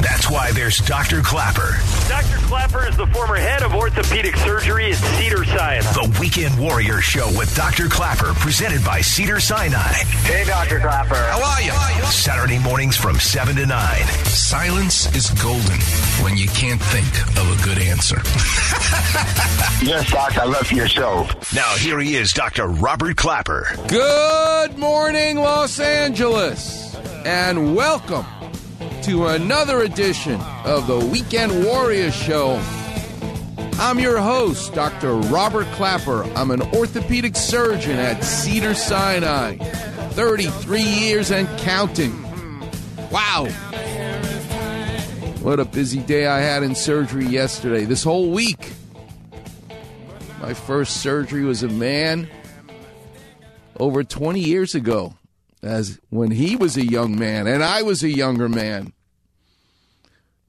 That's why there's Dr. Clapper. Dr. Clapper is the former head of orthopedic surgery at Cedars-Sinai. The Weekend Warrior Show with Dr. Clapper, presented by Cedars-Sinai. Hey, Dr. Clapper. How are you? Saturday mornings from 7 to 9. Silence is golden when you can't think of a good answer. Yes, Doc, I love your show. Now, here he is, Dr. Robert Clapper. Good morning, Los Angeles, and welcome to another edition of the Weekend Warrior Show. I'm your host, Dr. Robert Clapper. I'm an orthopedic surgeon at Cedars-Sinai. 33 years and counting. Wow. What a busy day I had in surgery yesterday. This whole week. My first surgery was a man over 20 years ago, as when he was a young man and I was a younger man.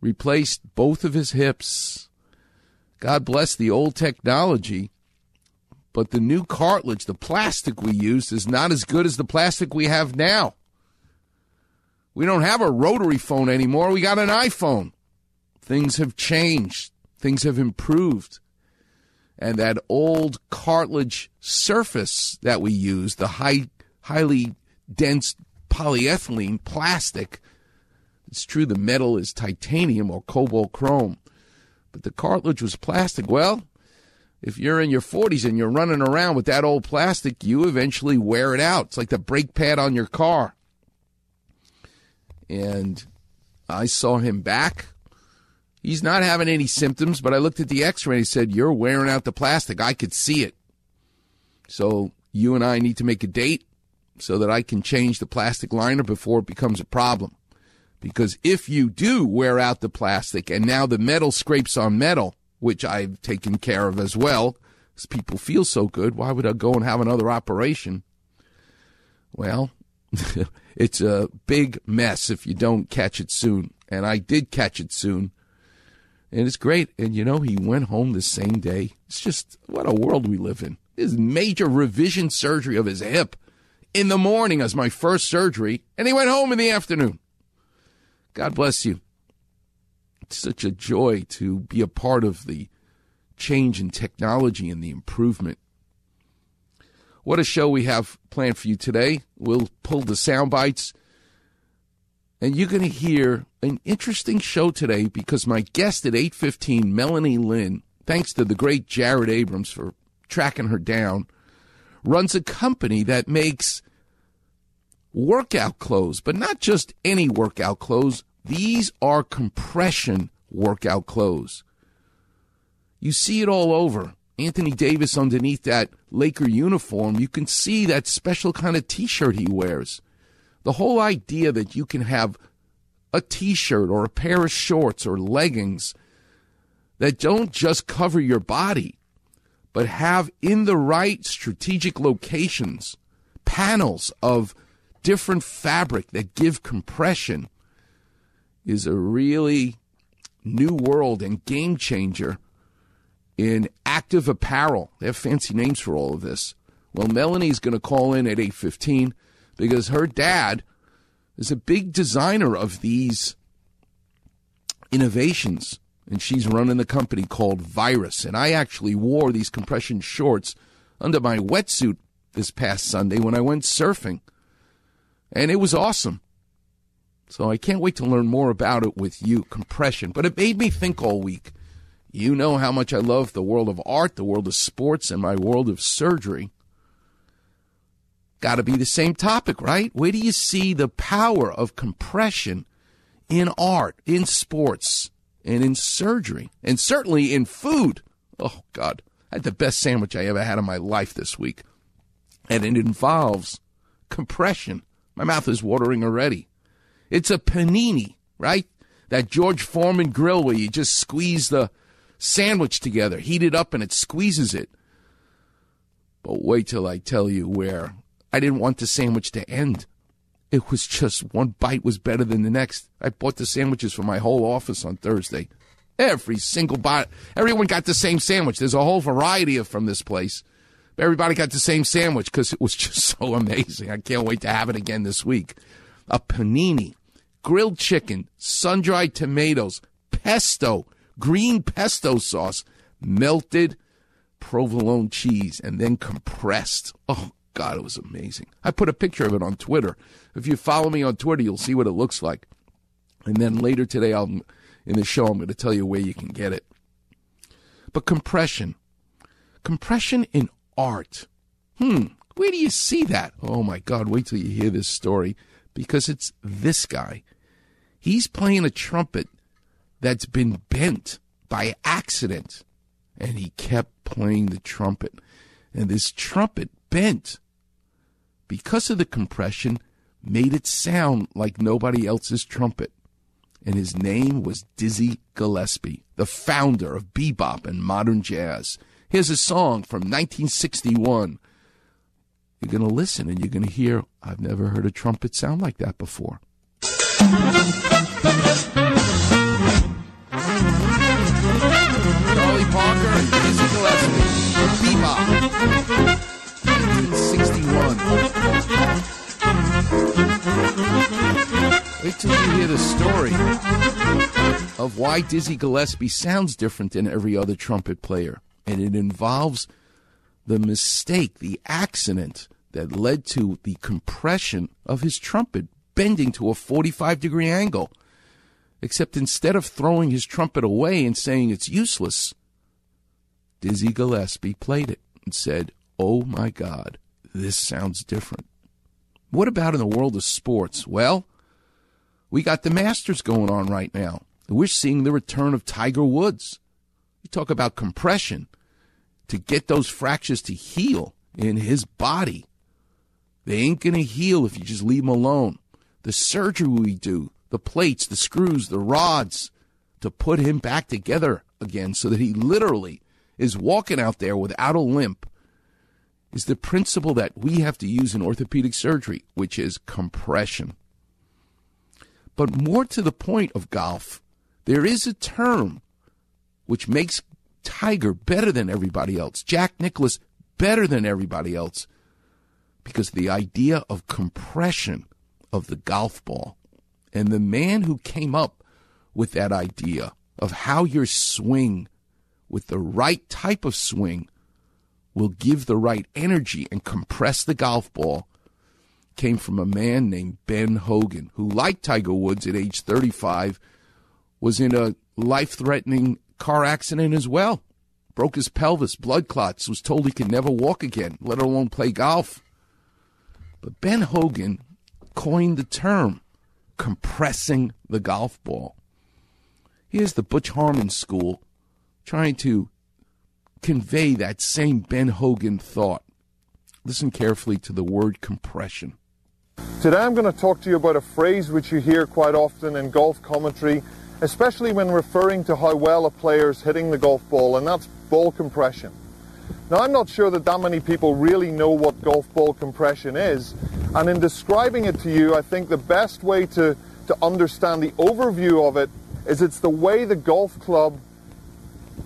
Replaced both of his hips. God bless the old technology, but the new cartilage, the plastic we used, is not as good as the plastic we have now. We don't have a rotary phone anymore. We got an iPhone. Things have changed. Things have improved. And that old cartilage surface that we used, the highly dense polyethylene plastic. It's true the metal is titanium or cobalt chrome, but the cartilage was plastic. Well, if you're in your 40s and you're running around with that old plastic, you eventually wear it out. It's like the brake pad on your car. And I saw him back. He's not having any symptoms, but I looked at the x-ray and he said, "You're wearing out the plastic. I could see it. So you and I need to make a date so that I can change the plastic liner before it becomes a problem. Because if you do wear out the plastic, and now the metal scrapes on metal, which I've taken care of as well, because people feel so good, why would I go and have another operation? Well, it's a big mess if you don't catch it soon. And I did catch it soon. And it's great. And, you know, he went home the same day. It's just, what a world we live in. His major revision surgery of his hip in the morning as my first surgery, and he went home in the afternoon. God bless you. It's such a joy to be a part of the change in technology and the improvement. What a show we have planned for you today. We'll pull the sound bites, and you're going to hear an interesting show today because my guest at 8:15, Melanie Lynn, thanks to the great Jared Abrams for tracking her down, runs a company that makes workout clothes, but not just any workout clothes. These are compression workout clothes. You see it all over. Anthony Davis underneath that Laker uniform, you can see that special kind of T-shirt he wears. The whole idea that you can have a T-shirt or a pair of shorts or leggings that don't just cover your body, but have in the right strategic locations, panels of different fabric that give compression, is a really new world and game changer in active apparel. They have fancy names for all of this. Well, Melanie's going to call in at 8:15 because her dad is a big designer of these innovations. And she's running the company called Virus. And I actually wore these compression shorts under my wetsuit this past Sunday when I went surfing. And it was awesome. So I can't wait to learn more about it with you, compression. But it made me think all week. You know how much I love the world of art, the world of sports, and my world of surgery. Got to be the same topic, right? Where do you see the power of compression in art, in sports, and in surgery, and certainly in food? Oh, God. I had the best sandwich I ever had in my life this week, and it involves compression. My mouth is watering already. It's a panini, right? That George Foreman grill where you just squeeze the sandwich together, heat it up, and it squeezes it. But wait till I tell you where I didn't want the sandwich to end. It was just one bite was better than the next. I bought the sandwiches for my whole office on Thursday. Every single bite. Everyone got the same sandwich. There's a whole variety of from this place. Everybody got the same sandwich because it was just so amazing. I can't wait to have it again this week. A panini, grilled chicken, sun-dried tomatoes, pesto, green pesto sauce, melted provolone cheese, and then compressed. Oh, God, it was amazing. I put a picture of it on Twitter. If you follow me on Twitter, you'll see what it looks like. And then later today, in the show, I'm going to tell you where you can get it. But compression in art. Where do you see that? Oh, my God, wait till you hear this story, because it's this guy. He's playing a trumpet that's been bent by accident, and he kept playing the trumpet. And this trumpet bent because of the compression, made it sound like nobody else's trumpet. And his name was Dizzy Gillespie, the founder of bebop and modern jazz. Here's a song from 1961. You're going to listen and you're going to hear, I've never heard a trumpet sound like that before. Charlie Parker and Dizzy Gillespie, bebop, 1961. Wait till you hear the story of why Dizzy Gillespie sounds different than every other trumpet player. And it involves the mistake, the accident that led to the compression of his trumpet bending to a 45-degree angle. Except instead of throwing his trumpet away and saying it's useless, Dizzy Gillespie played it and said, oh, my God, this sounds different. What about in the world of sports? Well, we got the Masters going on right now. We're seeing the return of Tiger Woods. You talk about compression. To get those fractures to heal in his body, they ain't going to heal if you just leave them alone. The surgery we do, the plates, the screws, the rods, to put him back together again so that he literally is walking out there without a limp, is the principle that we have to use in orthopedic surgery, which is compression. But more to the point of golf, there is a term which makes Tiger better than everybody else, Jack Nicklaus better than everybody else, because the idea of compression of the golf ball. And the man who came up with that idea of how your swing, with the right type of swing, will give the right energy and compress the golf ball, came from a man named Ben Hogan, who, like Tiger Woods at age 35, was in a life-threatening car accident as well. Broke his pelvis, blood clots, was told he could never walk again, let alone play golf. But Ben Hogan coined the term compressing the golf ball. Here's the Butch Harmon school trying to convey that same Ben Hogan thought. Listen carefully to the word compression. Today I'm going to talk to you about a phrase which you hear quite often in golf commentary, especially when referring to how well a player is hitting the golf ball, and that's ball compression. Now, I'm not sure that many people really know what golf ball compression is, and in describing it to you, I think the best way to understand the overview of it is it's the way the golf club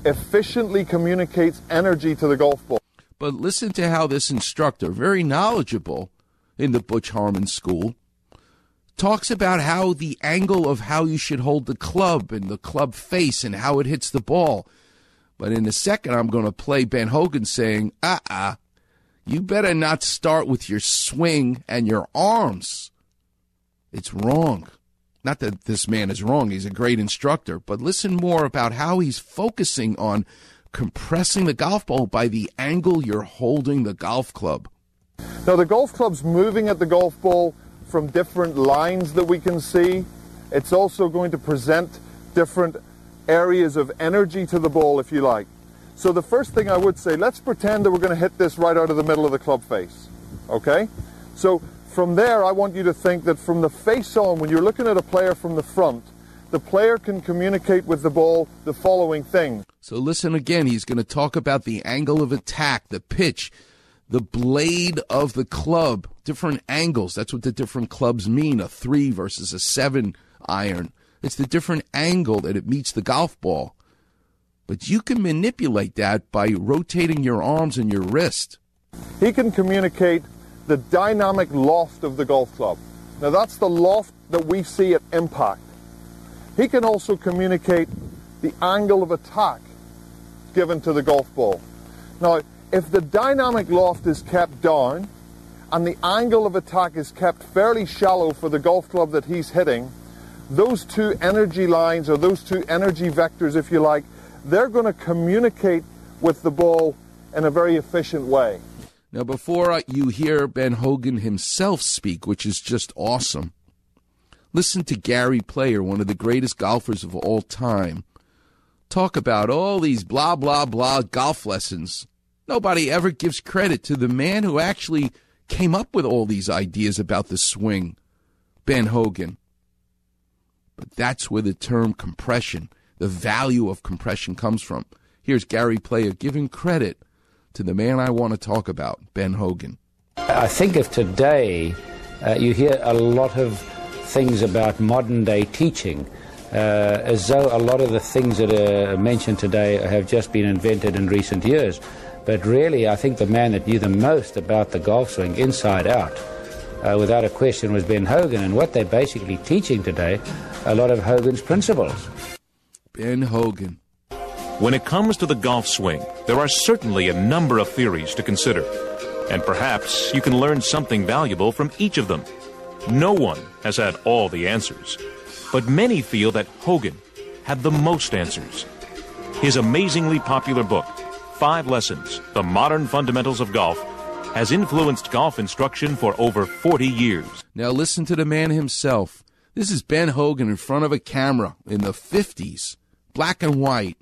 efficiently communicates energy to the golf ball. But listen to how this instructor, very knowledgeable in the Butch Harmon school, talks about how the angle of how you should hold the club and the club face and how it hits the ball. But in a second, I'm going to play Ben Hogan saying, you better not start with your swing and your arms. It's wrong. Not that this man is wrong. He's a great instructor. But listen more about how he's focusing on compressing the golf ball by the angle you're holding the golf club. Now, the golf club's moving at the golf ball from different lines that we can see. It's also going to present different areas of energy to the ball, if you like. So the first thing I would say, let's pretend that we're going to hit this right out of the middle of the club face, okay? So from there, I want you to think that from the face on, when you're looking at a player from the front, the player can communicate with the ball the following thing. So listen again, he's going to talk about the angle of attack, the pitch, the blade of the club, different angles. That's what the different clubs mean, a 3 versus a 7 iron. It's the different angle that it meets the golf ball. But you can manipulate that by rotating your arms and your wrist. He can communicate the dynamic loft of the golf club. Now that's the loft that we see at impact. He can also communicate the angle of attack given to the golf ball. Now, if the dynamic loft is kept down and the angle of attack is kept fairly shallow for the golf club that he's hitting, those two energy lines, or those two energy vectors, if you like, they're going to communicate with the ball in a very efficient way. Now, before you hear Ben Hogan himself speak, which is just awesome, listen to Gary Player, one of the greatest golfers of all time, talk about all these blah, blah, blah golf lessons. Nobody ever gives credit to the man who actually came up with all these ideas about the swing, Ben Hogan. But that's where the term compression, the value of compression, comes from. Here's Gary Player giving credit to the man I want to talk about, Ben Hogan. I think of today, you hear a lot of things about modern-day teaching, as though a lot of the things that are mentioned today have just been invented in recent years. But really, I think the man that knew the most about the golf swing inside out, without a question, was Ben Hogan. And what they're basically teaching today, a lot of Hogan's principles. Ben Hogan. When it comes to the golf swing, there are certainly a number of theories to consider, and perhaps you can learn something valuable from each of them. No one has had all the answers, but many feel that Hogan had the most answers. His amazingly popular book, 5 Lessons, The Modern Fundamentals of Golf, has influenced golf instruction for over 40 years. Now listen to the man himself. This is Ben Hogan in front of a camera in the 50s. Black and white.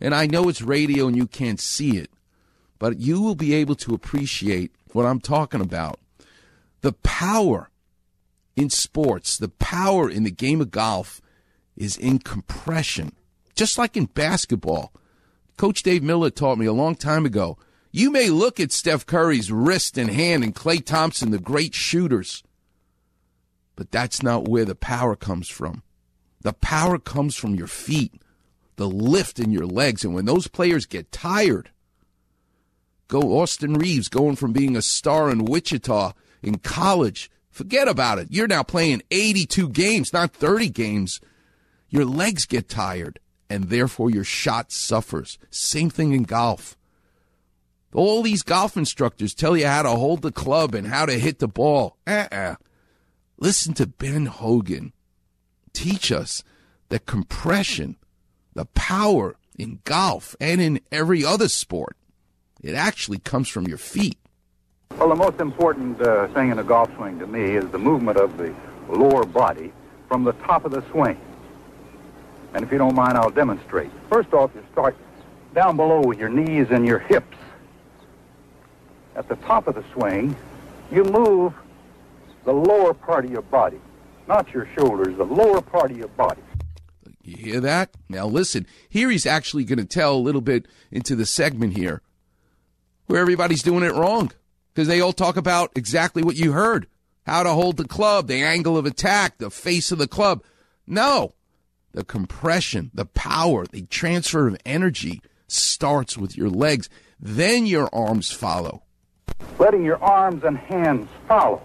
And I know it's radio and you can't see it, but you will be able to appreciate what I'm talking about. The power in sports, the power in the game of golf is in compression, just like in basketball. Coach Dave Miller taught me a long time ago, you may look at Steph Curry's wrist and hand and Klay Thompson, the great shooters, but that's not where the power comes from. The power comes from your feet, the lift in your legs. And when those players get tired, go Austin Reeves going from being a star in Wichita in college, forget about it. You're now playing 82 games, not 30 games. Your legs get tired, and therefore your shot suffers. Same thing in golf. All these golf instructors tell you how to hold the club and how to hit the ball. Listen to Ben Hogan teach us that compression, the power in golf and in every other sport, it actually comes from your feet. Well, the most important thing in a golf swing to me is the movement of the lower body from the top of the swing. And if you don't mind, I'll demonstrate. First off, you start down below with your knees and your hips. At the top of the swing, you move the lower part of your body. Not your shoulders, the lower part of your body. You hear that? Now listen, here he's actually going to tell a little bit into the segment here where everybody's doing it wrong, because they all talk about exactly what you heard, how to hold the club, the angle of attack, the face of the club. No, the compression, the power, the transfer of energy starts with your legs. Then your arms follow. Letting your arms and hands follow,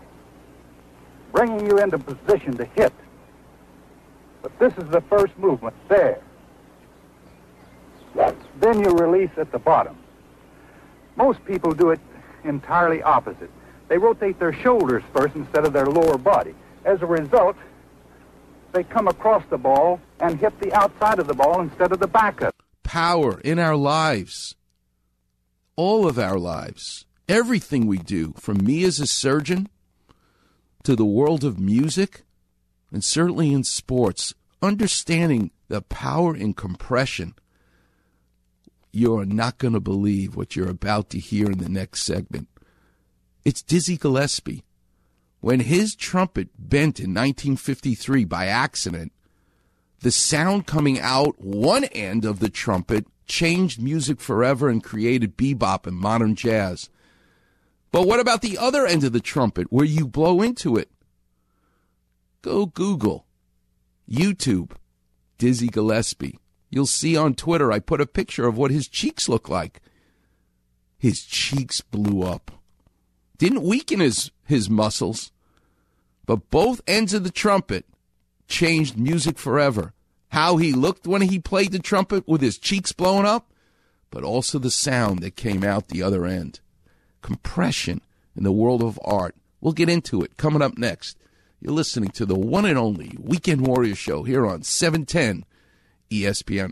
bringing you into position to hit. But this is the first movement there. Then you release at the bottom. Most people do it entirely opposite. They rotate their shoulders first instead of their lower body. As a result, they come across the ball and hit the outside of the ball instead of the back of it. Power in our lives. All of our lives. Everything we do, from me as a surgeon to the world of music, and certainly in sports, understanding the power in compression. you're not going to believe what you're about to hear in the next segment. It's Dizzy Gillespie. When his trumpet bent in 1953 by accident, the sound coming out one end of the trumpet changed music forever and created bebop and modern jazz. But what about the other end of the trumpet where you blow into it? Go Google, YouTube, Dizzy Gillespie. You'll see on Twitter I put a picture of what his cheeks look like. His cheeks blew up. Didn't weaken his muscles, but both ends of the trumpet changed music forever. How he looked when he played the trumpet with his cheeks blown up, but also the sound that came out the other end. Compression in the world of art. We'll get into it coming up next. You're listening to the one and only Weekend Warrior Show here on 710 ESPN.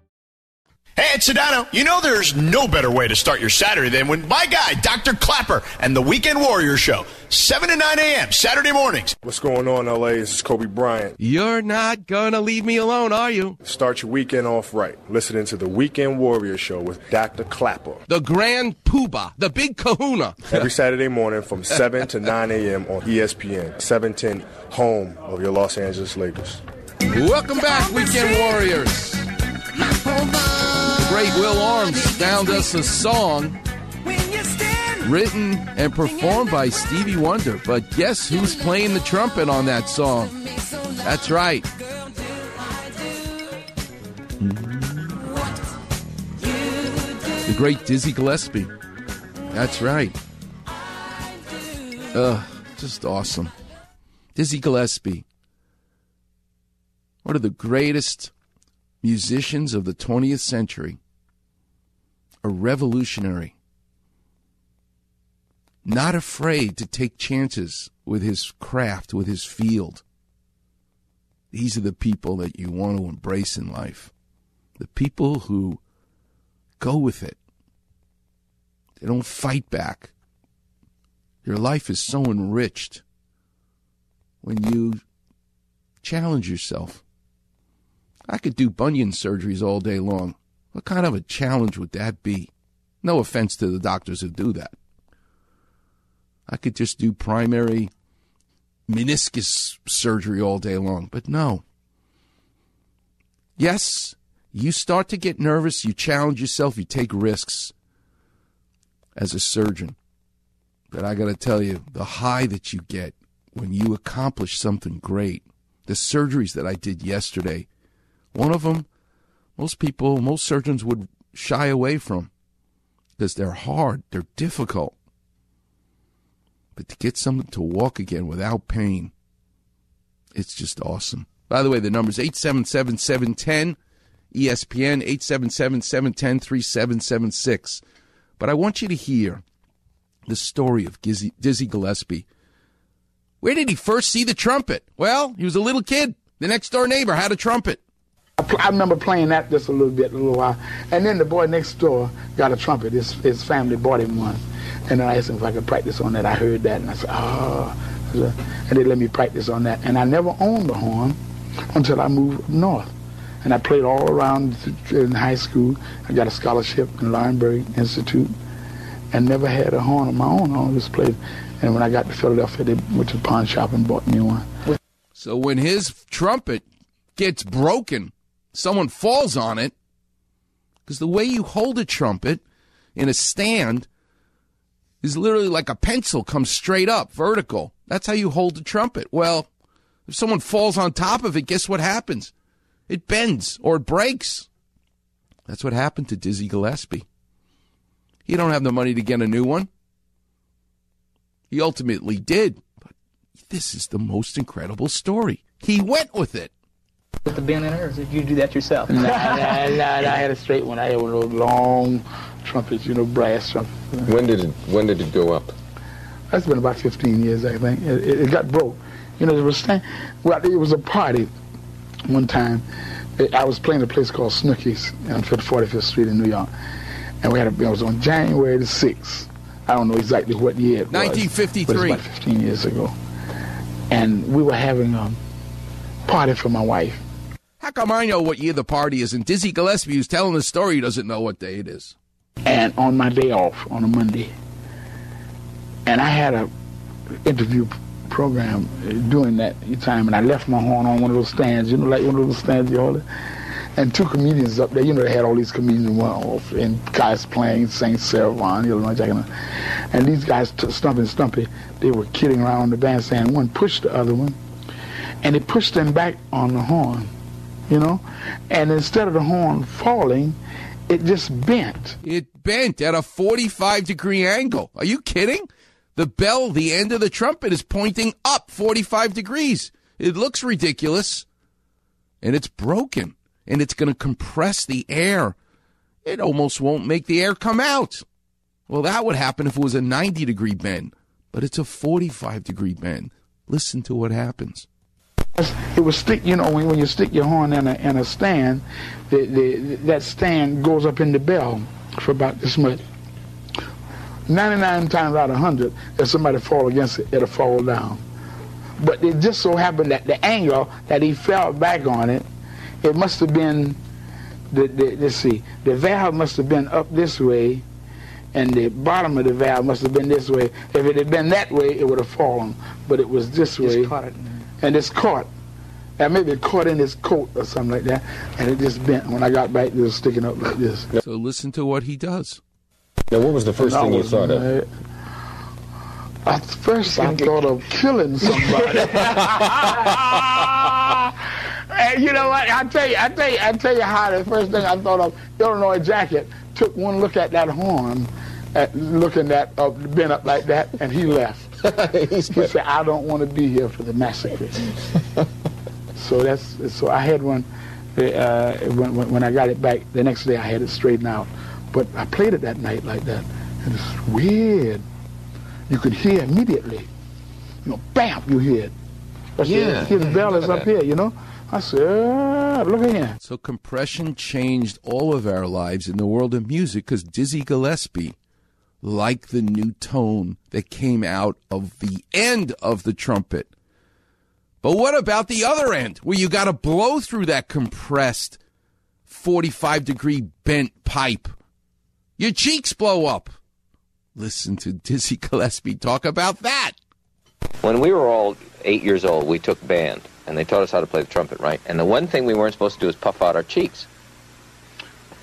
Hey, it's Sedano. You know there's no better way to start your Saturday than with my guy, Dr. Clapper, and the Weekend Warrior Show, 7 to 9 a.m. Saturday mornings. What's going on, L.A.? This is Kobe Bryant. You're not going to leave me alone, are you? Start your weekend off right. Listening to the Weekend Warrior Show with Dr. Clapper. The Grand Poobah, the Big Kahuna. Every Saturday morning from 7 to 9 a.m. on ESPN, 710, home of your Los Angeles Lakers. Welcome back, Weekend Warriors. The great Will Arms found us a song written and performed by Stevie Wonder. But guess who's playing the trumpet on that song? That's right. The great Dizzy Gillespie. That's right. Just awesome. Dizzy Gillespie. One of the greatest musicians of the 20th century, a revolutionary, not afraid to take chances with his craft, with his field. These are the people that you want to embrace in life, the people who go with it. They don't fight back. Your life is so enriched when you challenge yourself. I could do bunion surgeries all day long. What kind of a challenge would that be? No offense to the doctors who do that. I could just do primary meniscus surgery all day long, but no. Yes, you start to get nervous, you challenge yourself, you take risks as a surgeon. But I got to tell you, the high that you get when you accomplish something great, the surgeries that I did yesterday, one of them, most surgeons would shy away from because they're hard, they're difficult. But to get someone to walk again without pain, it's just awesome. By the way, the number's 877-710-ESPN, 877-710-3776. But I want you to hear the story of Dizzy Gillespie. Where did he first see the trumpet? Well, he was a little kid. The next-door neighbor had a trumpet. I remember playing that just a little while, and then the boy next door got a trumpet. His family bought him one, and then I asked him if I could practice on that. I heard that, and I said, oh, and they let me practice on that. And I never owned the horn until I moved north, and I played all around in high school. I got a scholarship in Laurinburg Institute, and never had a horn of my own. I always played. And when I got to Philadelphia, they went to the pawn shop and bought me one. So when his trumpet gets broken, someone falls on it, because the way you hold a trumpet in a stand is literally like a pencil comes straight up, vertical. That's how you hold the trumpet. Well, if someone falls on top of it, guess what happens? It bends or it breaks. That's what happened to Dizzy Gillespie. He don't have the money to get a new one. He ultimately did. But this is the most incredible story. He went with it. With the bend in her, or did you do that yourself? No, I had a straight one. I had one of those long trumpets, you know, brass trumpets. When did it go up? That's been about 15 years, I think. It got broke. You know, it was a party one time. I was playing at a place called Snooky's on 45th Street in New York. And we had it was on January the 6th. I don't know exactly what year it was. 1953. But it was about 15 years ago. And we were having a party for my wife. How come I know what year the party is? And Dizzy Gillespie, who's telling the story, doesn't know what day it is. And on my day off, on a Monday, and I had a interview program during that time, and I left my horn on one of those stands, you know, like one of those stands you hold it, and two comedians up there, you know, they had all these comedians and guys playing, saying Sarah Vaughan, Illinois Jacket, and these guys, Stumpy, they were kidding around on the bandstand. One pushed the other one, and it pushed them back on the horn, you know, and instead of the horn falling, it just bent. It bent at a 45-degree angle. Are you kidding? The bell, the end of the trumpet, is pointing up 45 degrees. It looks ridiculous. And it's broken. And it's going to compress the air. It almost won't make the air come out. Well, that would happen if it was a 90-degree bend. But it's a 45-degree bend. Listen to what happens. It was stick, you know, when you stick your horn in a stand, that stand goes up in the bell for about this much. 99 times out of 100, if somebody fall against it, it'll fall down. But it just so happened that the angle that he fell back on it must have been, the valve must have been up this way, and the bottom of the valve must have been this way. If it had been that way, it would have fallen. But it was this way. Just caught it. And it's caught. And maybe it caught in his coat or something like that, and it just bent. When I got back, it was sticking up like this. So listen to what he does. Now, what was the first thing you thought of? At first, I thought of killing somebody. And you know what? I tell you how the first thing I thought of. Illinois Jacket took one look at that horn, looking at bent up like that, and he left. He said, "I don't want to be here for the massacre." So I had one. When I got it back the next day, I had it straightened out. But I played it that night like that, and it's weird. You could hear immediately. You know, bam, you hear it. That's the bell is up here, you know? I said, look at here. So compression changed all of our lives in the world of music because Dizzy Gillespie liked the new tone that came out of the end of the trumpet. But what about the other end, where you got to blow through that compressed 45-degree bent pipe? Your cheeks blow up. Listen to Dizzy Gillespie talk about that. When we were all 8 years old, we took band, and they taught us how to play the trumpet, right? And the one thing we weren't supposed to do is puff out our cheeks.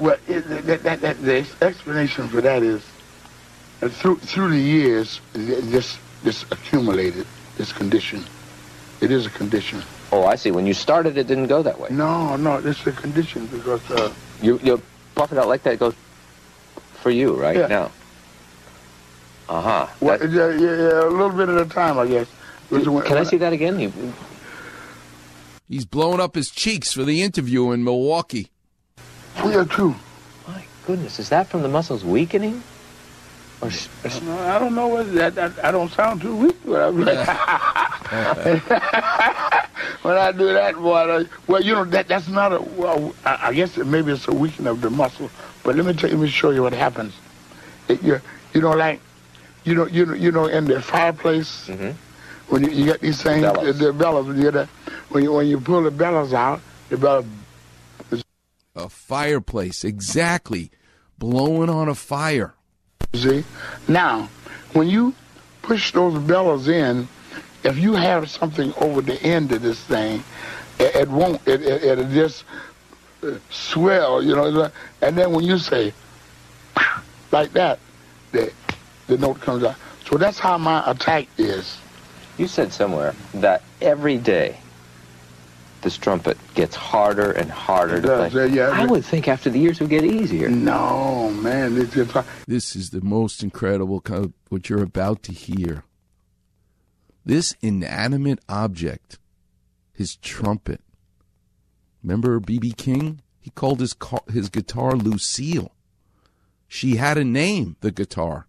Well, the explanation for that is, through the years, this accumulated, this condition. It is a condition. Oh, I see. When you started, it didn't go that way. No, this is a condition because... You puff it out like that, it goes... For you, right? Yeah. Now. Uh-huh. Well, a little bit at a time, I guess. Can I see that again? He's blowing up his cheeks for the interview in Milwaukee. Yeah, true. My goodness, is that from the muscles weakening? I don't know. I don't sound too weak. When I do that, that's not a... Well, I guess maybe it's a weakening of the muscle. But let me show you what happens. You know, in the fireplace, mm-hmm. when you get these things, the bellows, when you pull the bellows out, the bellows. A fireplace, exactly, blowing on a fire. See, now, when you push those bellows in, if you have something over the end of this thing, it won't. It just. Swell, you know, and then when you say like that, the note comes out. So that's how my attack is. You said somewhere that every day this trumpet gets harder and harder to play. I would think after the years it would get easier. No, man. This is the most incredible what you're about to hear. This inanimate object, his trumpet. Remember B.B. King? He called his guitar Lucille. She had a name, the guitar.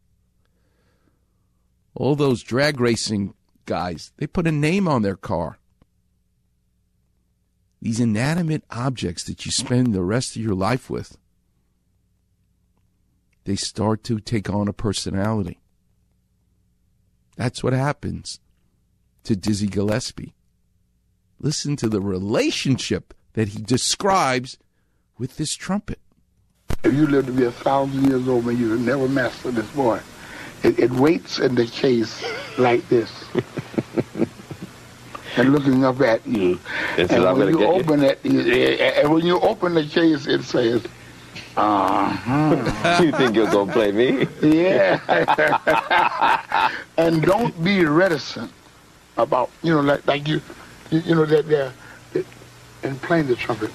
All those drag racing guys, they put a name on their car. These inanimate objects that you spend the rest of your life with, they start to take on a personality. That's what happens to Dizzy Gillespie. Listen to the relationship that he describes with this trumpet. If you live to be 1,000 years old and you never master this boy, it waits in the chase like this. And looking up at you. And when you open the case, it says, uh-huh. You think you're going to play me? Yeah. And don't be reticent about, and playing the trumpet,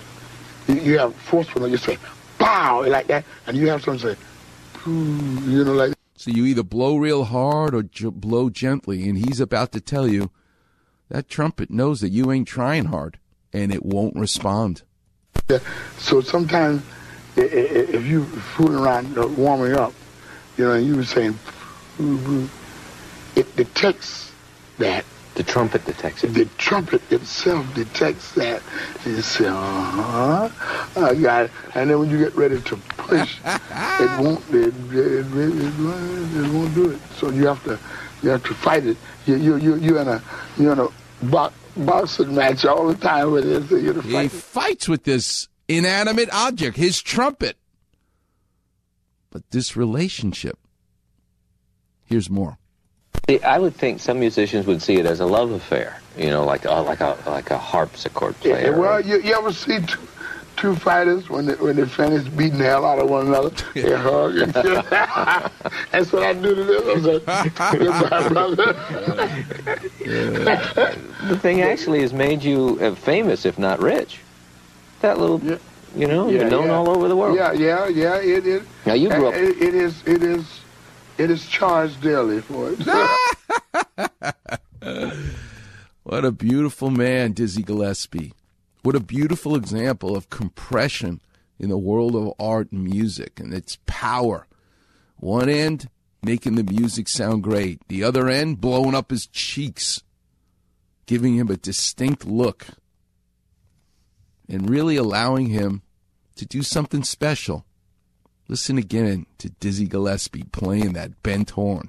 you have forceful, you say, pow, like that, and you have something say, poo, like that. So you either blow real hard or blow gently, and he's about to tell you, that trumpet knows that you ain't trying hard, and it won't respond. Yeah. So sometimes, if you fooling around, warming up, and you were saying, it detects that. The trumpet detects it. The trumpet itself detects that. You say, I got it. And then when you get ready to push, it won't do it. So you have to fight it. You're in a boxing match all the time with it. So he fights with this inanimate object, his trumpet. But this relationship. Here's more. I would think some musicians would see it as a love affair. Like a harpsichord player. Yeah, well, you ever see two fighters when they finish beating the hell out of one another, they hug. That's what I do to them. My brother. The thing actually has made you famous, if not rich. That little, you're known all over the world. Yeah. It is. Now you grew up. It is charged daily for it. What a beautiful man, Dizzy Gillespie. What a beautiful example of compression in the world of art and music and its power. One end, making the music sound great. The other end, blowing up his cheeks, giving him a distinct look, and really allowing him to do something special. Listen again to Dizzy Gillespie playing that bent horn.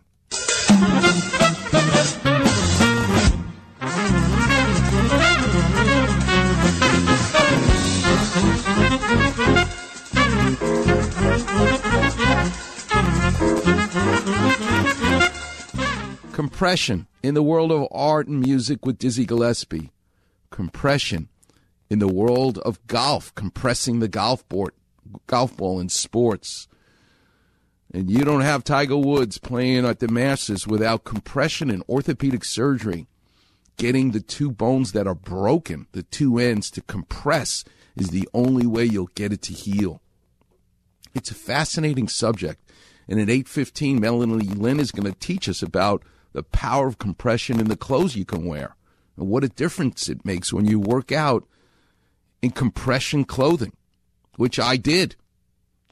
Compression in the world of art and music with Dizzy Gillespie. Compression in the world of golf, compressing the golf ball in sports. And you don't have Tiger Woods playing at the Masters without compression and orthopedic surgery. Getting the two bones that are broken, the two ends, to compress is the only way you'll get it to heal. It's a fascinating subject. And at 8:15, Melanie Lynn is going to teach us about the power of compression in the clothes you can wear and what a difference it makes when you work out in compression clothing, which I did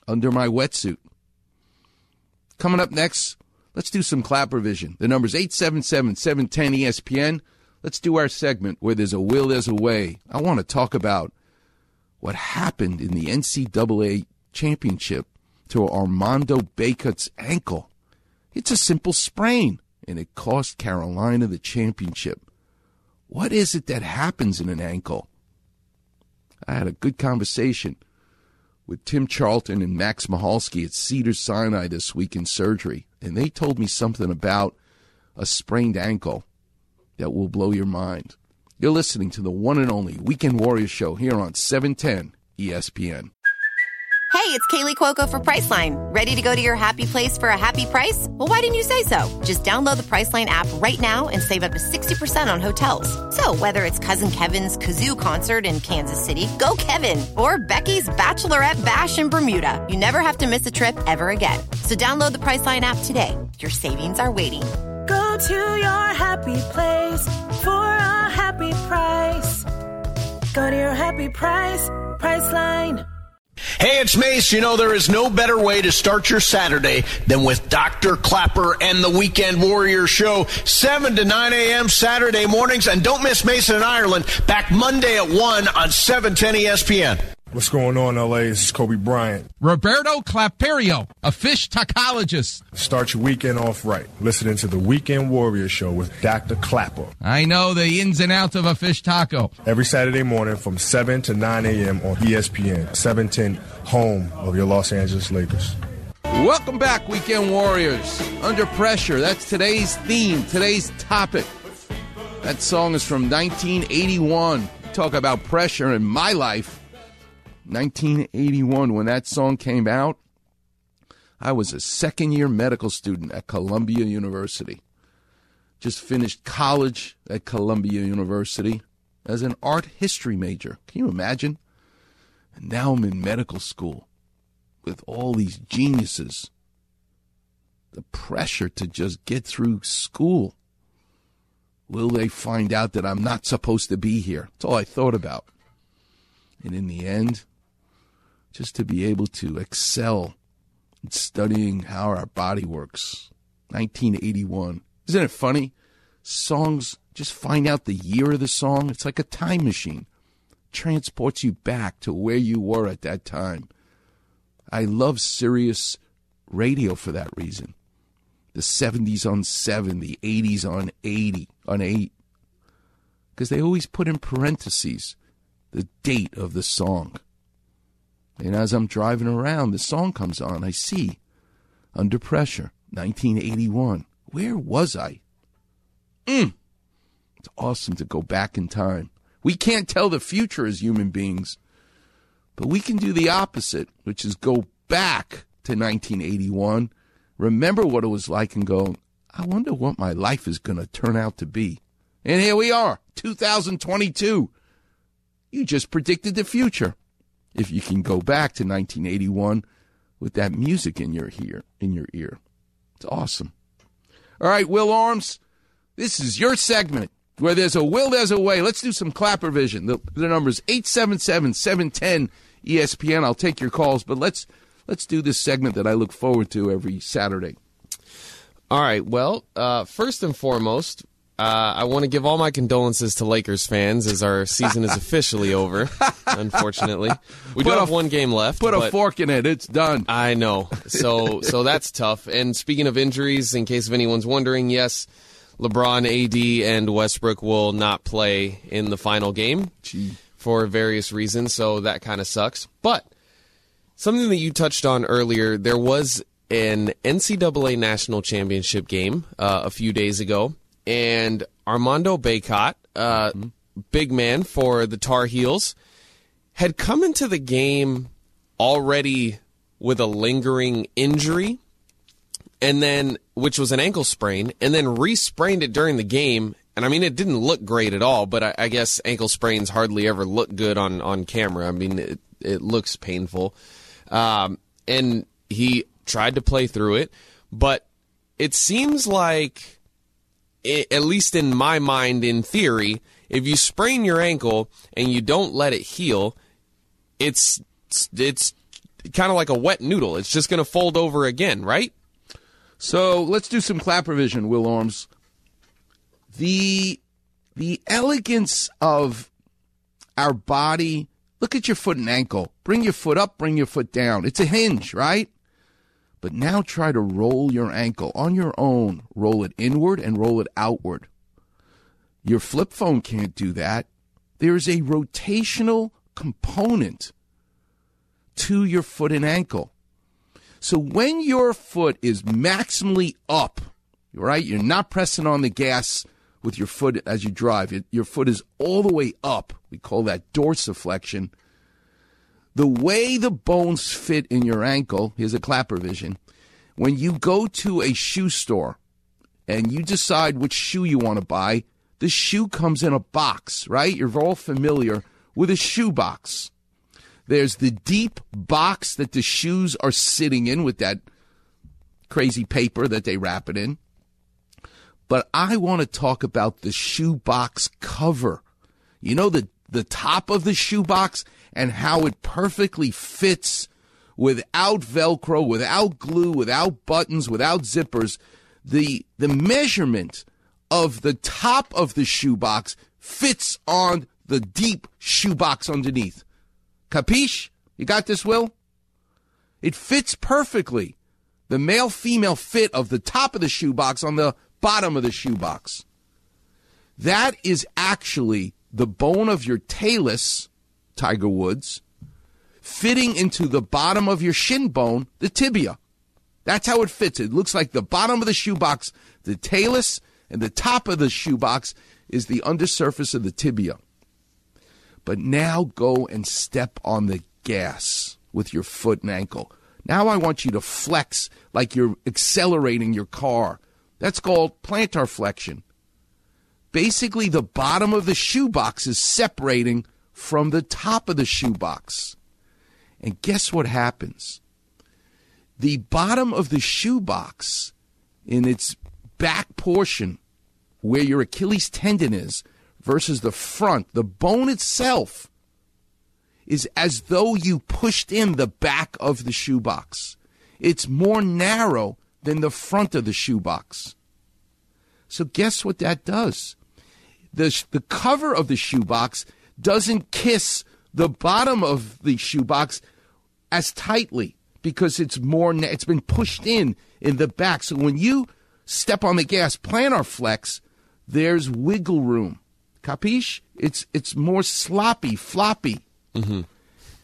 under my wetsuit. Coming up next, let's do some Clapper Vision. The number's 877-710-ESPN. Let's do our segment where there's a will, there's a way. I want to talk about what happened in the NCAA championship to Armando Bacot's ankle. It's a simple sprain, and it cost Carolina the championship. What is it that happens in an ankle? I had a good conversation with Tim Charlton and Max Mihalski at Cedars-Sinai this week in surgery, and they told me something about a sprained ankle that will blow your mind. You're listening to the one and only Weekend Warrior Show here on 710 ESPN. Hey, it's Kaylee Cuoco for Priceline. Ready to go to your happy place for a happy price? Well, why didn't you say so? Just download the Priceline app right now and save up to 60% on hotels. So whether it's Cousin Kevin's Kazoo Concert in Kansas City, go Kevin, or Becky's Bachelorette Bash in Bermuda, you never have to miss a trip ever again. So download the Priceline app today. Your savings are waiting. Go to your happy place for a happy price. Go to your happy price, Priceline. Hey, it's Mace. You know, there is no better way to start your Saturday than with Dr. Clapper and the Weekend Warrior Show, 7 to 9 a.m. Saturday mornings. And don't miss Mason in Ireland, back Monday at 1 on 710 ESPN. What's going on, L.A.? This is Kobe Bryant. Roberto Claperio, a fish tacologist. Start your weekend off right. Listening to the Weekend Warrior Show with Dr. Clapper. I know the ins and outs of a fish taco. Every Saturday morning from 7 to 9 a.m. on ESPN, 710, home of your Los Angeles Lakers. Welcome back, Weekend Warriors. Under Pressure, that's today's theme, today's topic. That song is from 1981. Talk about pressure in my life. 1981, when that song came out, I was a second-year medical student at Columbia University. Just finished college at Columbia University as an art history major. Can you imagine? And now I'm in medical school with all these geniuses. The pressure to just get through school. Will they find out that I'm not supposed to be here? That's all I thought about. And in the end, just to be able to excel in studying how our body works. 1981. Isn't it funny? Songs, just find out the year of the song. It's like a time machine. Transports you back to where you were at that time. I love Sirius Radio for that reason. The 70s on 7, the 80s on 8. Because they always put in parentheses the date of the song. And as I'm driving around, the song comes on. I see Under Pressure, 1981. Where was I? It's awesome to go back in time. We can't tell the future as human beings, but we can do the opposite, which is go back to 1981, remember what it was like and go, I wonder what my life is going to turn out to be. And here we are, 2022. You just predicted the future. If you can go back to 1981 with that music in your ear. It's awesome. All right, Will Arms, this is your segment. Where there's a will, there's a way. Let's do some Clapper vision. The number is 877-710-ESPN. I'll take your calls, but let's do this segment that I look forward to every Saturday. All right, well, first and foremost, I want to give all my condolences to Lakers fans as our season is officially over, unfortunately. We do have one game left. Put a fork in it. It's done. I know. So that's tough. And speaking of injuries, in case of anyone's wondering, yes, LeBron, AD, and Westbrook will not play in the final game for various reasons, so that kind of sucks. But something that you touched on earlier, there was an NCAA National Championship game a few days ago. And Armando Bacot, big man for the Tar Heels, had come into the game already with a lingering injury, and then which was an ankle sprain, and then re-sprained it during the game. And, I mean, it didn't look great at all, but I guess ankle sprains hardly ever look good on camera. I mean, it looks painful. And he tried to play through it, but it seems like, at least in my mind, in theory, if you sprain your ankle and you don't let it heal, it's kind of like a wet noodle. It's just going to fold over again, right? So let's do some Clapper vision, Will Arms. The elegance of our body, look at your foot and ankle. Bring your foot up, bring your foot down. It's a hinge, right? But now try to roll your ankle on your own. Roll it inward and roll it outward. Your flip phone can't do that. There is a rotational component to your foot and ankle. So when your foot is maximally up, right, you're not pressing on the gas with your foot as you drive. Your foot is all the way up. We call that dorsiflexion. The way the bones fit in your ankle, here's a Clapper vision. When you go to a shoe store and you decide which shoe you want to buy, the shoe comes in a box, right? You're all familiar with a shoe box. There's the deep box that the shoes are sitting in with that crazy paper that they wrap it in. But I want to talk about the shoe box cover. You know, the top of the shoe box, and how it perfectly fits without Velcro, without glue, without buttons, without zippers. The measurement of the top of the shoebox fits on the deep shoebox underneath. Capiche? You got this, Will? It fits perfectly. The male-female fit of the top of the shoebox on the bottom of the shoebox. That is actually the bone of your talus, Tiger Woods, fitting into the bottom of your shin bone, the tibia. That's how it fits. It looks like the bottom of the shoebox, the talus, and the top of the shoebox is the undersurface of the tibia. But now go and step on the gas with your foot and ankle. Now I want you to flex like you're accelerating your car. That's called plantar flexion. Basically, the bottom of the shoebox is separating from the top of the shoebox. And guess what happens? The bottom of the shoebox, in its back portion, where your Achilles tendon is, versus the front, the bone itself, is as though you pushed in the back of the shoebox. It's more narrow than the front of the shoebox. So guess what that does? The cover of the shoebox doesn't kiss the bottom of the shoebox as tightly because it's been pushed in the back. So when you step on the gas, plantar flex, there's wiggle room. Capiche? It's more sloppy, floppy. Mm-hmm.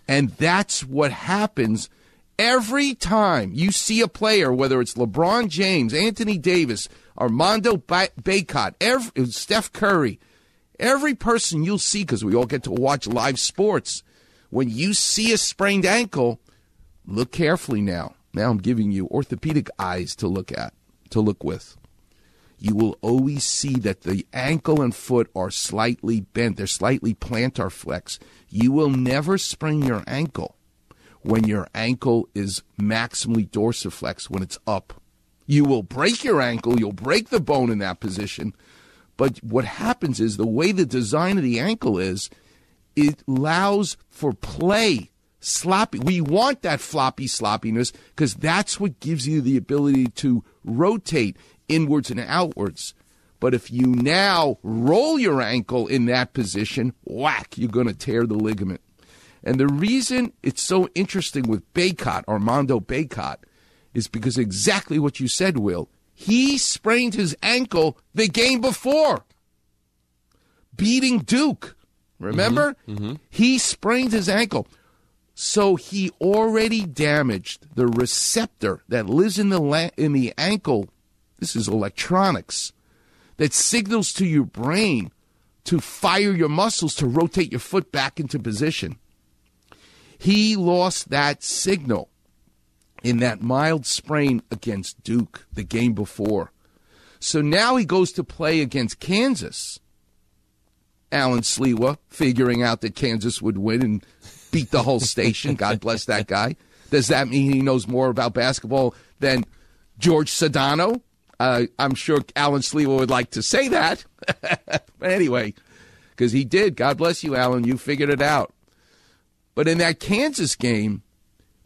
And that's what happens every time you see a player, whether it's LeBron James, Anthony Davis, Armando Bacot, Steph Curry, every person you'll see, because we all get to watch live sports, when you see a sprained ankle, look carefully now. Now I'm giving you orthopedic eyes to look at, to look with. You will always see that the ankle and foot are slightly bent. They're slightly plantar flex. You will never sprain your ankle when your ankle is maximally dorsiflex, when it's up. You will break your ankle. You'll break the bone in that position. But what happens is the way the design of the ankle is, it allows for play, sloppy. We want that floppy sloppiness because that's what gives you the ability to rotate inwards and outwards. But if you now roll your ankle in that position, whack, you're going to tear the ligament. And the reason it's so interesting with Bacot, Armando Bacot, is because exactly what you said, Will. He sprained his ankle the game before, beating Duke. Remember? Mm-hmm. He sprained his ankle. So he already damaged the receptor that lives in the ankle. This is electronics that signals to your brain to fire your muscles to rotate your foot back into position. He lost that signal in that mild sprain against Duke the game before. So now he goes to play against Kansas. Alan Sliwa figuring out that Kansas would win and beat the whole station. God bless that guy. Does that mean he knows more about basketball than George Sedano? I'm sure Alan Sliwa would like to say that. But anyway, because he did. God bless you, Alan. You figured it out. But in that Kansas game,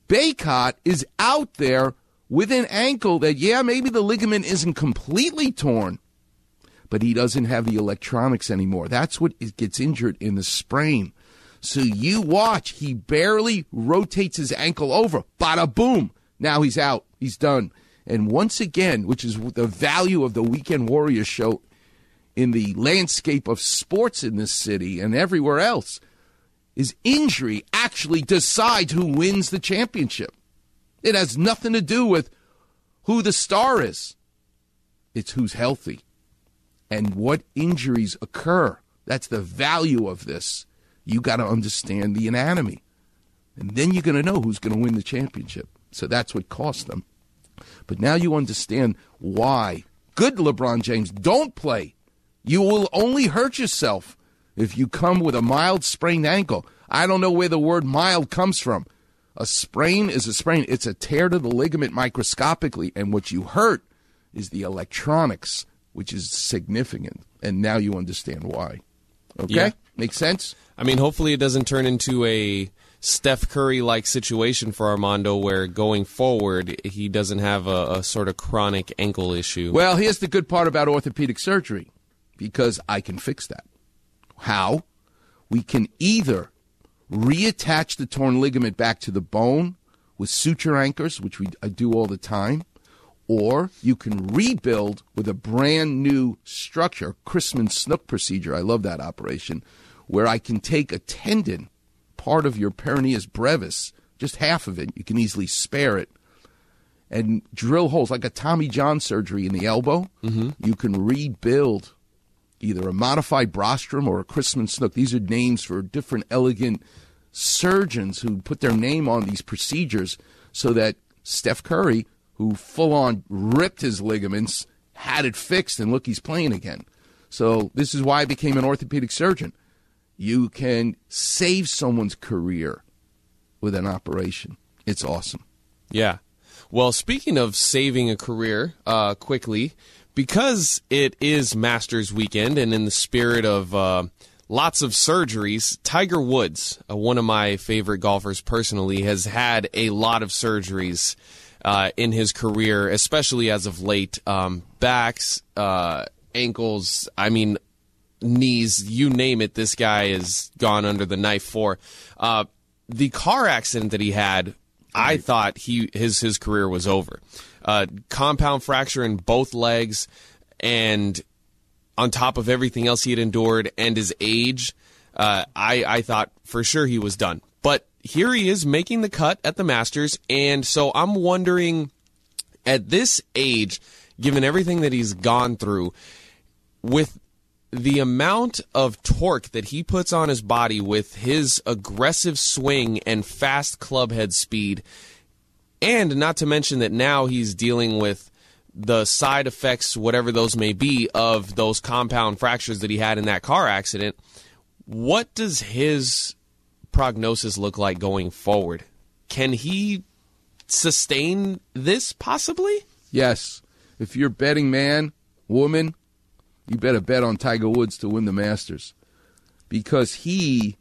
Bacot is out there with an ankle that, maybe the ligament isn't completely torn, but he doesn't have the electronics anymore. That's what gets injured in the sprain. So you watch. He barely rotates his ankle over. Bada boom. Now he's out. He's done. And once again, which is the value of the Weekend Warrior show in the landscape of sports in this city and everywhere else, is injury actually decides who wins the championship. It has nothing to do with who the star is. It's who's healthy and what injuries occur. That's the value of this. You got to understand the anatomy. And then you're going to know who's going to win the championship. So that's what cost them. But now you understand why. Good LeBron James, don't play. You will only hurt yourself if you come with a mild sprained ankle. I don't know where the word mild comes from. A sprain is a sprain. It's a tear to the ligament microscopically, and what you hurt is the electronics, which is significant. And now you understand why. Okay? Yeah. Makes sense? I mean, hopefully it doesn't turn into a Steph Curry-like situation for Armando where going forward he doesn't have a sort of chronic ankle issue. Well, here's the good part about orthopedic surgery, because I can fix that. How? We can either reattach the torn ligament back to the bone with suture anchors, which I do all the time, or you can rebuild with a brand new structure, Christman's Snook procedure, I love that operation, where I can take a tendon, part of your peroneus brevis, just half of it, you can easily spare it, and drill holes like a Tommy John surgery in the elbow. Mm-hmm. You can rebuild either a modified rostrum or a Christman Snook. These are names for different elegant surgeons who put their name on these procedures so that Steph Curry, who full-on ripped his ligaments, had it fixed, and look, he's playing again. So this is why I became an orthopedic surgeon. You can save someone's career with an operation. It's awesome. Yeah. Well, speaking of saving a career, quickly, because it is Masters weekend, and in the spirit of lots of surgeries, Tiger Woods, one of my favorite golfers personally, has had a lot of surgeries in his career, especially as of late. Backs, ankles, I mean, knees, you name it, this guy has gone under the knife for. The car accident that he had, I thought his career was over. Compound fracture in both legs, and on top of everything else he had endured and his age, I thought for sure he was done. But here he is making the cut at the Masters, and so I'm wondering, at this age, given everything that he's gone through, with the amount of torque that he puts on his body with his aggressive swing and fast clubhead speed, and not to mention that now he's dealing with the side effects, whatever those may be, of those compound fractures that he had in that car accident, what does his prognosis look like going forward? Can he sustain this, possibly? Yes. If you're betting man, woman, you better bet on Tiger Woods to win the Masters, because he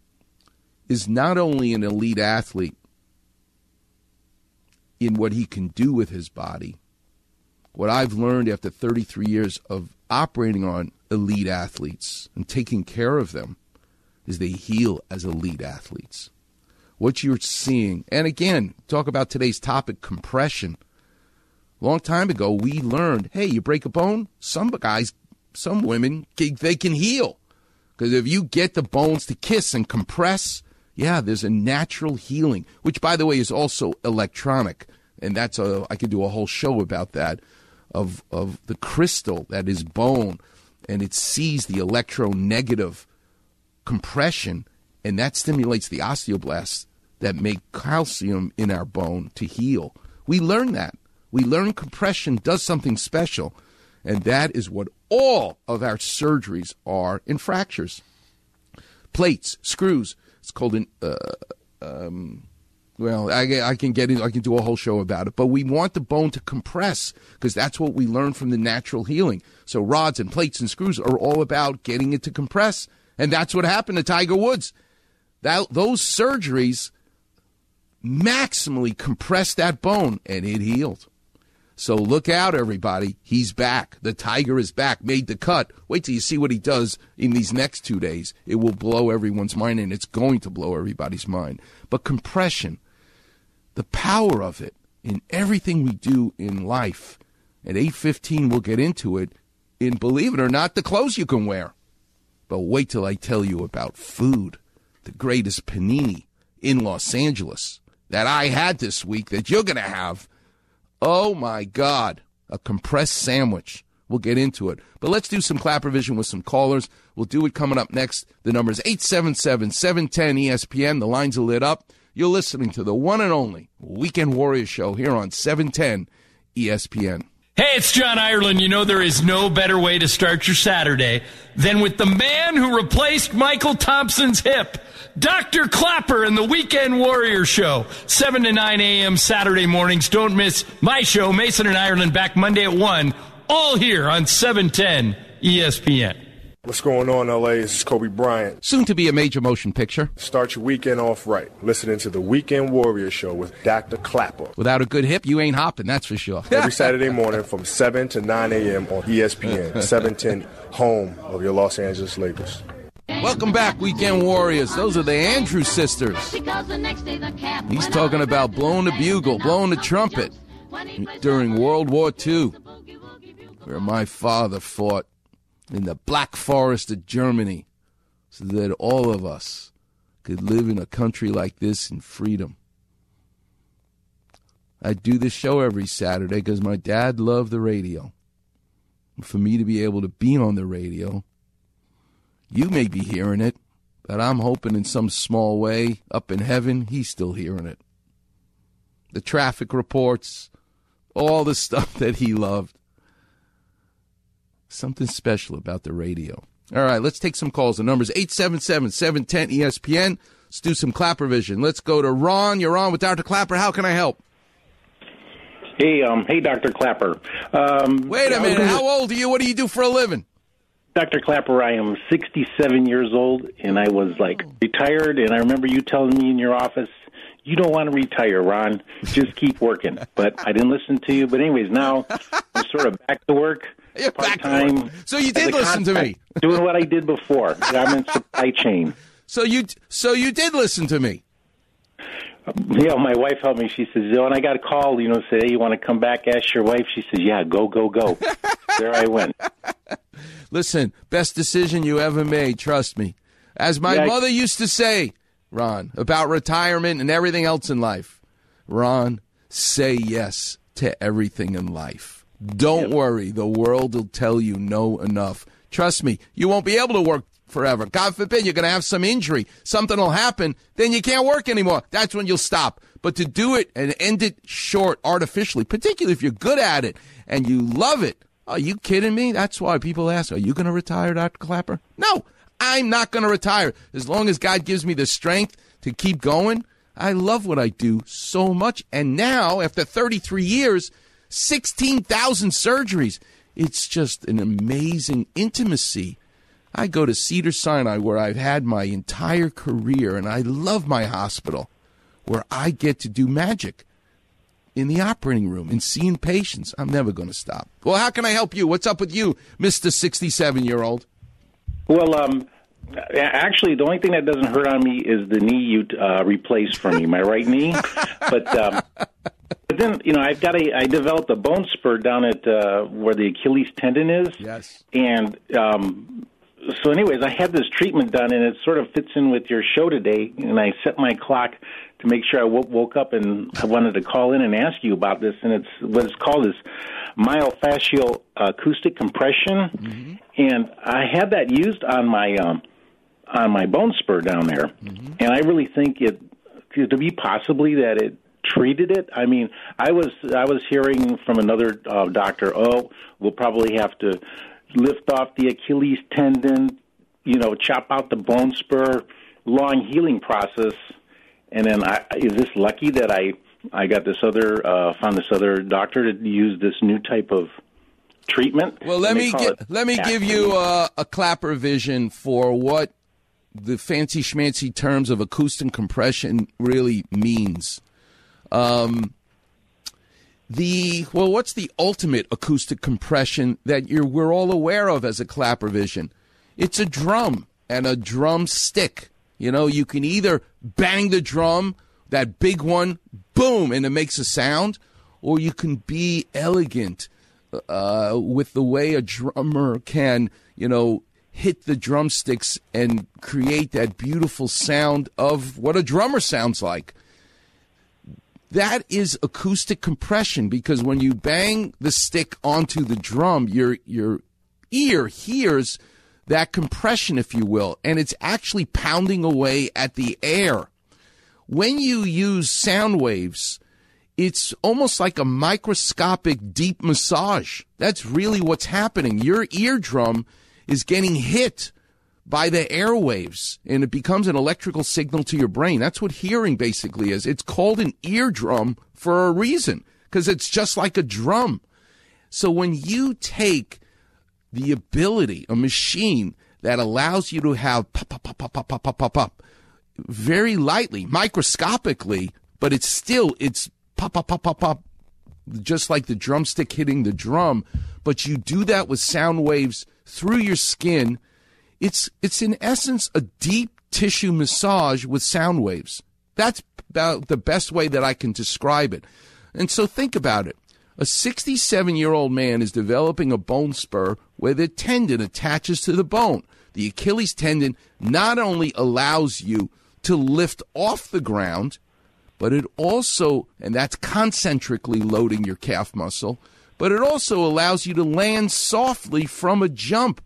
is not only an elite athlete in what he can do with his body. What I've learned after 33 years of operating on elite athletes and taking care of them is they heal as elite athletes. What you're seeing, and again, talk about today's topic, compression. A long time ago, we learned, hey, you break a bone, some guys, some women, they can heal. Because if you get the bones to kiss and compress, yeah, there's a natural healing, which, by the way, is also electronic. And that's I could do a whole show about that, of the crystal that is bone, and it sees the electronegative compression, and that stimulates the osteoblasts that make calcium in our bone to heal. We learn that. We learn compression does something special, and that is what all of our surgeries are in fractures. Plates, screws, it's called an I can get in. I can do a whole show about it. But we want the bone to compress, because that's what we learn from the natural healing. So rods and plates and screws are all about getting it to compress, and that's what happened to Tiger Woods. Those surgeries maximally compressed that bone, and it healed. So look out, everybody. He's back. The Tiger is back. Made the cut. Wait till you see what he does in these next 2 days. It will blow everyone's mind, and it's going to blow everybody's mind. But compression, the power of it in everything we do in life. At 8:15, we'll get into it in, believe it or not, the clothes you can wear. But wait till I tell you about food, the greatest panini in Los Angeles that I had this week that you're going to have. Oh, my God, a compressed sandwich. We'll get into it. But let's do some Clapper Vision with some callers. We'll do it coming up next. The number is 877-710-ESPN. The lines are lit up. You're listening to the one and only Weekend Warrior Show here on 710 ESPN. Hey, it's John Ireland. You know there is no better way to start your Saturday than with the man who replaced Michael Thompson's hip, Dr. Clapper and the Weekend Warrior Show, 7 to 9 a.m. Saturday mornings. Don't miss my show, Mason and Ireland, back Monday at 1, all here on 710 ESPN. What's going on, L.A.? This is Kobe Bryant. Soon to be a major motion picture. Start your weekend off right. Listening to the Weekend Warrior Show with Dr. Clapper. Without a good hip, you ain't hopping, that's for sure. Every Saturday morning from 7 to 9 a.m. on ESPN, 710, home of your Los Angeles Lakers. Welcome back, Weekend Warriors. Those are the Andrews sisters. He's talking about blowing the bugle, blowing the trumpet during World War II, where my father fought in the Black Forest of Germany, so that all of us could live in a country like this in freedom. I do this show every Saturday because my dad loved the radio. And for me to be able to be on the radio, you may be hearing it, but I'm hoping in some small way, up in heaven, he's still hearing it. The traffic reports, all the stuff that he loved. Something special about the radio. All right, let's take some calls. The number's 877-710-ESPN. Let's do some Clapper vision. Let's go to Ron. You're on with Dr. Clapper. How can I help? Hey, Dr. Clapper. Wait a minute. How old are you? What do you do for a living? Dr. Clapper, I am 67 years old, and I was, retired, and I remember you telling me in your office, you don't want to retire, Ron. Just keep working. But I didn't listen to you. But anyways, now I'm sort of back to work. You're part-time, back to work. So you did listen to me. Doing what I did before. I'm in supply chain. So you did listen to me. Yeah, my wife helped me. She says, and I got a call, say, hey, you want to come back, ask your wife? She says, yeah, go. There I went. Listen, best decision you ever made, trust me. As my mother used to say, Ron, about retirement and everything else in life. Ron, say yes to everything in life. Don't worry. The world will tell you no enough. Trust me, you won't be able to work forever. God forbid you're going to have some injury. Something will happen. Then you can't work anymore. That's when you'll stop. But to do it and end it short artificially, particularly if you're good at it and you love it. Are you kidding me? That's why people ask, are you going to retire, Dr. Clapper? No. I'm not going to retire. As long as God gives me the strength to keep going, I love what I do so much. And now, after 33 years, 16,000 surgeries, it's just an amazing intimacy. I go to Cedars-Sinai, where I've had my entire career, and I love my hospital, where I get to do magic in the operating room and seeing patients. I'm never going to stop. Well, how can I help you? What's up with you, Mr. 67-year-old? Well, actually, the only thing that doesn't hurt on me is the knee you replaced for me, my right knee. But then, I developed a bone spur down at where the Achilles tendon is. Yes. And so anyways, I had this treatment done, and it sort of fits in with your show today. And I set my clock to make sure I woke up, and I wanted to call in and ask you about this. And it's what it's called is myofascial acoustic compression. Mm-hmm. And I had that used on my bone spur down there. Mm-hmm. And I really think it to be possibly that it treated it. I mean, I was hearing from another doctor, we'll probably have to lift off the Achilles tendon, chop out the bone spur, long healing process. And then is this lucky that I got this other found this other doctor to use this new type of treatment? Well, let me give you a Clapper vision for what the fancy schmancy terms of acoustic compression really means. What's the ultimate acoustic compression that we're all aware of as a Clapper vision? It's a drum and a drum stick. You can either bang the drum, that big one, boom, and it makes a sound, or you can be elegant with the way a drummer can, hit the drumsticks and create that beautiful sound of what a drummer sounds like. That is acoustic compression, because when you bang the stick onto the drum, your ear hears that compression, if you will, and it's actually pounding away at the air. When you use sound waves, it's almost like a microscopic deep massage. That's really what's happening. Your eardrum is getting hit by the airwaves, and it becomes an electrical signal to your brain. That's what hearing basically is. It's called an eardrum for a reason, because it's just like a drum. So when you take the ability, a machine that allows you to have pop, pop, pop, pop, pop, pop, pop, pop, pop, very lightly, microscopically, but it's still, it's pop, pop, pop, pop, pop, just like the drumstick hitting the drum. But you do that with sound waves through your skin. It's in essence a deep tissue massage with sound waves. That's about the best way that I can describe it. And so think about it. A 67-year-old man is developing a bone spur where the tendon attaches to the bone. The Achilles tendon not only allows you to lift off the ground, but it also, and that's concentrically loading your calf muscle, but it also allows you to land softly from a jump.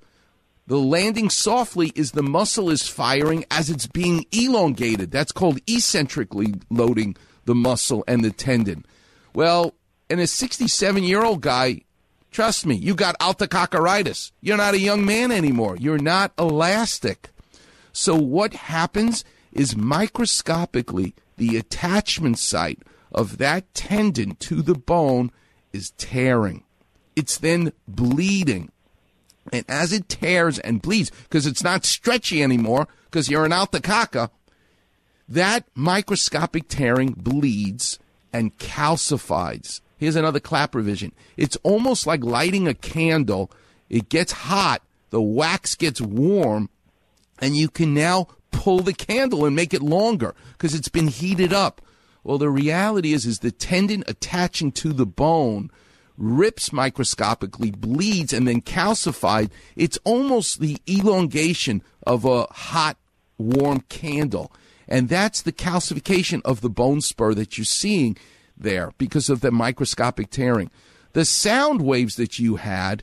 The landing softly is the muscle is firing as it's being elongated. That's called eccentrically loading the muscle and the tendon. Well, and a 67-year-old guy, trust me, you got altacocaritis. You're not a young man anymore. You're not elastic. So what happens is microscopically the attachment site of that tendon to the bone is tearing. It's then bleeding. And as it tears and bleeds, because it's not stretchy anymore, because you're an altacaca, that microscopic tearing bleeds and calcifies. Here's another Clapper vision. It's almost like lighting a candle. It gets hot, the wax gets warm, and you can now pull the candle and make it longer because it's been heated up. Well, the reality is the tendon attaching to the bone rips microscopically, bleeds, and then calcified. It's almost the elongation of a hot, warm candle. And that's the calcification of the bone spur that you're seeing there because of the microscopic tearing. The sound waves that you had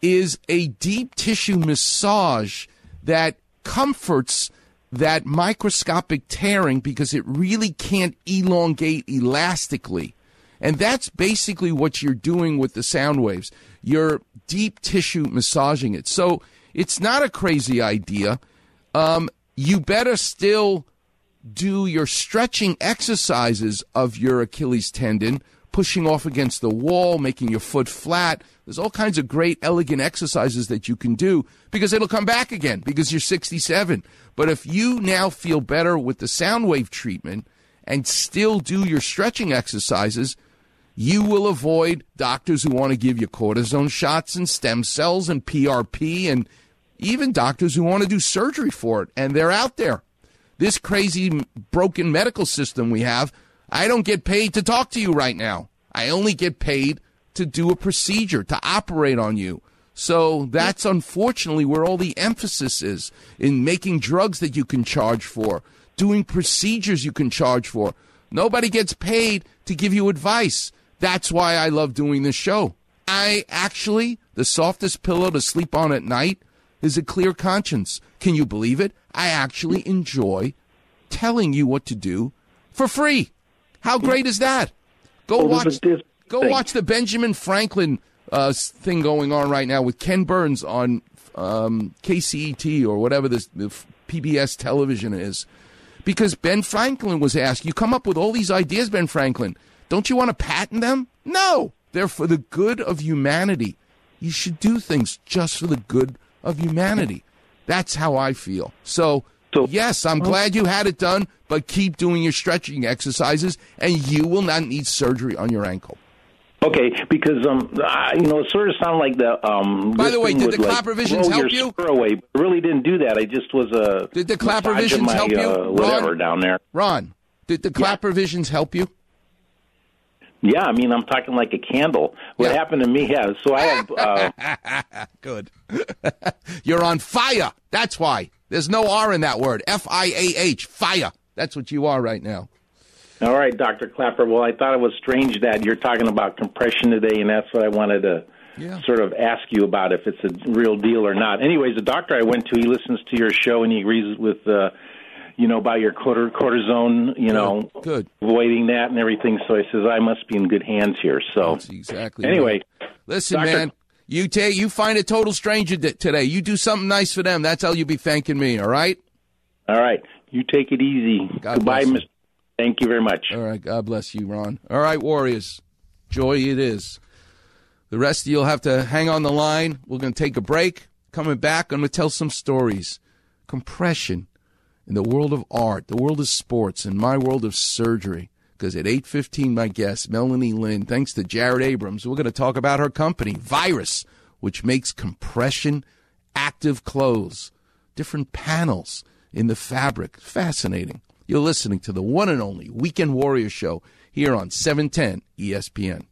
is a deep tissue massage that comforts that microscopic tearing because it really can't elongate elastically. And that's basically what you're doing with the sound waves. You're deep tissue massaging it. So it's not a crazy idea. You better still do your stretching exercises of your Achilles tendon, pushing off against the wall, making your foot flat. There's all kinds of great, elegant exercises that you can do because it'll come back again because you're 67. But if you now feel better with the sound wave treatment and still do your stretching exercises, you will avoid doctors who want to give you cortisone shots and stem cells and PRP and even doctors who want to do surgery for it, and they're out there. This crazy, broken medical system we have, I don't get paid to talk to you right now. I only get paid to do a procedure, to operate on you. So that's unfortunately where all the emphasis is, in making drugs that you can charge for, doing procedures you can charge for. Nobody gets paid to give you advice. That's why I love doing this show. I actually, the softest pillow to sleep on at night is a clear conscience. Can you believe it? I actually enjoy telling you what to do for free. How great is that? Go watch the Benjamin Franklin thing going on right now with Ken Burns on KCET or whatever the PBS television is. Because Ben Franklin was asked, you come up with all these ideas, Ben Franklin. Don't you want to patent them? No. They're for the good of humanity. You should do things just for the good of humanity. That's how I feel. So yes, I'm glad you had it done, but keep doing your stretching exercises, and you will not need surgery on your ankle. Okay, because it sort of sounded like the. By the way, did the Clapper visions help you? Away, but really didn't do that. I just was a. Did the Clapper visions help you, Ron? Down there, Ron. Did the Clapper visions help you? Yeah, I mean, I'm talking like a candle. What happened to me? Yeah, so I have. Good. You're on fire. That's why. There's no R in that word. F-I-A-H. Fire. That's what you are right now. All right, Dr. Clapper. Well, I thought it was strange that you're talking about compression today, and that's what I wanted to sort of ask you about, if it's a real deal or not. Anyways, the doctor I went to, he listens to your show, and he agrees with, about your cortisone, Good. Avoiding that and everything. So he says, I must be in good hands here. So that's exactly. Anyway. Right. Listen, Dr. man, you find a total stranger today. You do something nice for them. That's how you be thanking me, all right? All right. You take it easy. God Goodbye, Mr. Thank you very much. All right. God bless you, Ron. All right, Warriors. Joy it is. The rest of you will have to hang on the line. We're going to take a break. Coming back, I'm going to tell some stories. Compression in the world of art, the world of sports, and my world of surgery. Because at 8:15, my guest, Melanie Lynn, thanks to Jared Abrams, we're going to talk about her company, Virus, which makes compression active clothes, different panels in the fabric. Fascinating. You're listening to the one and only Weekend Warrior Show here on 710 ESPN.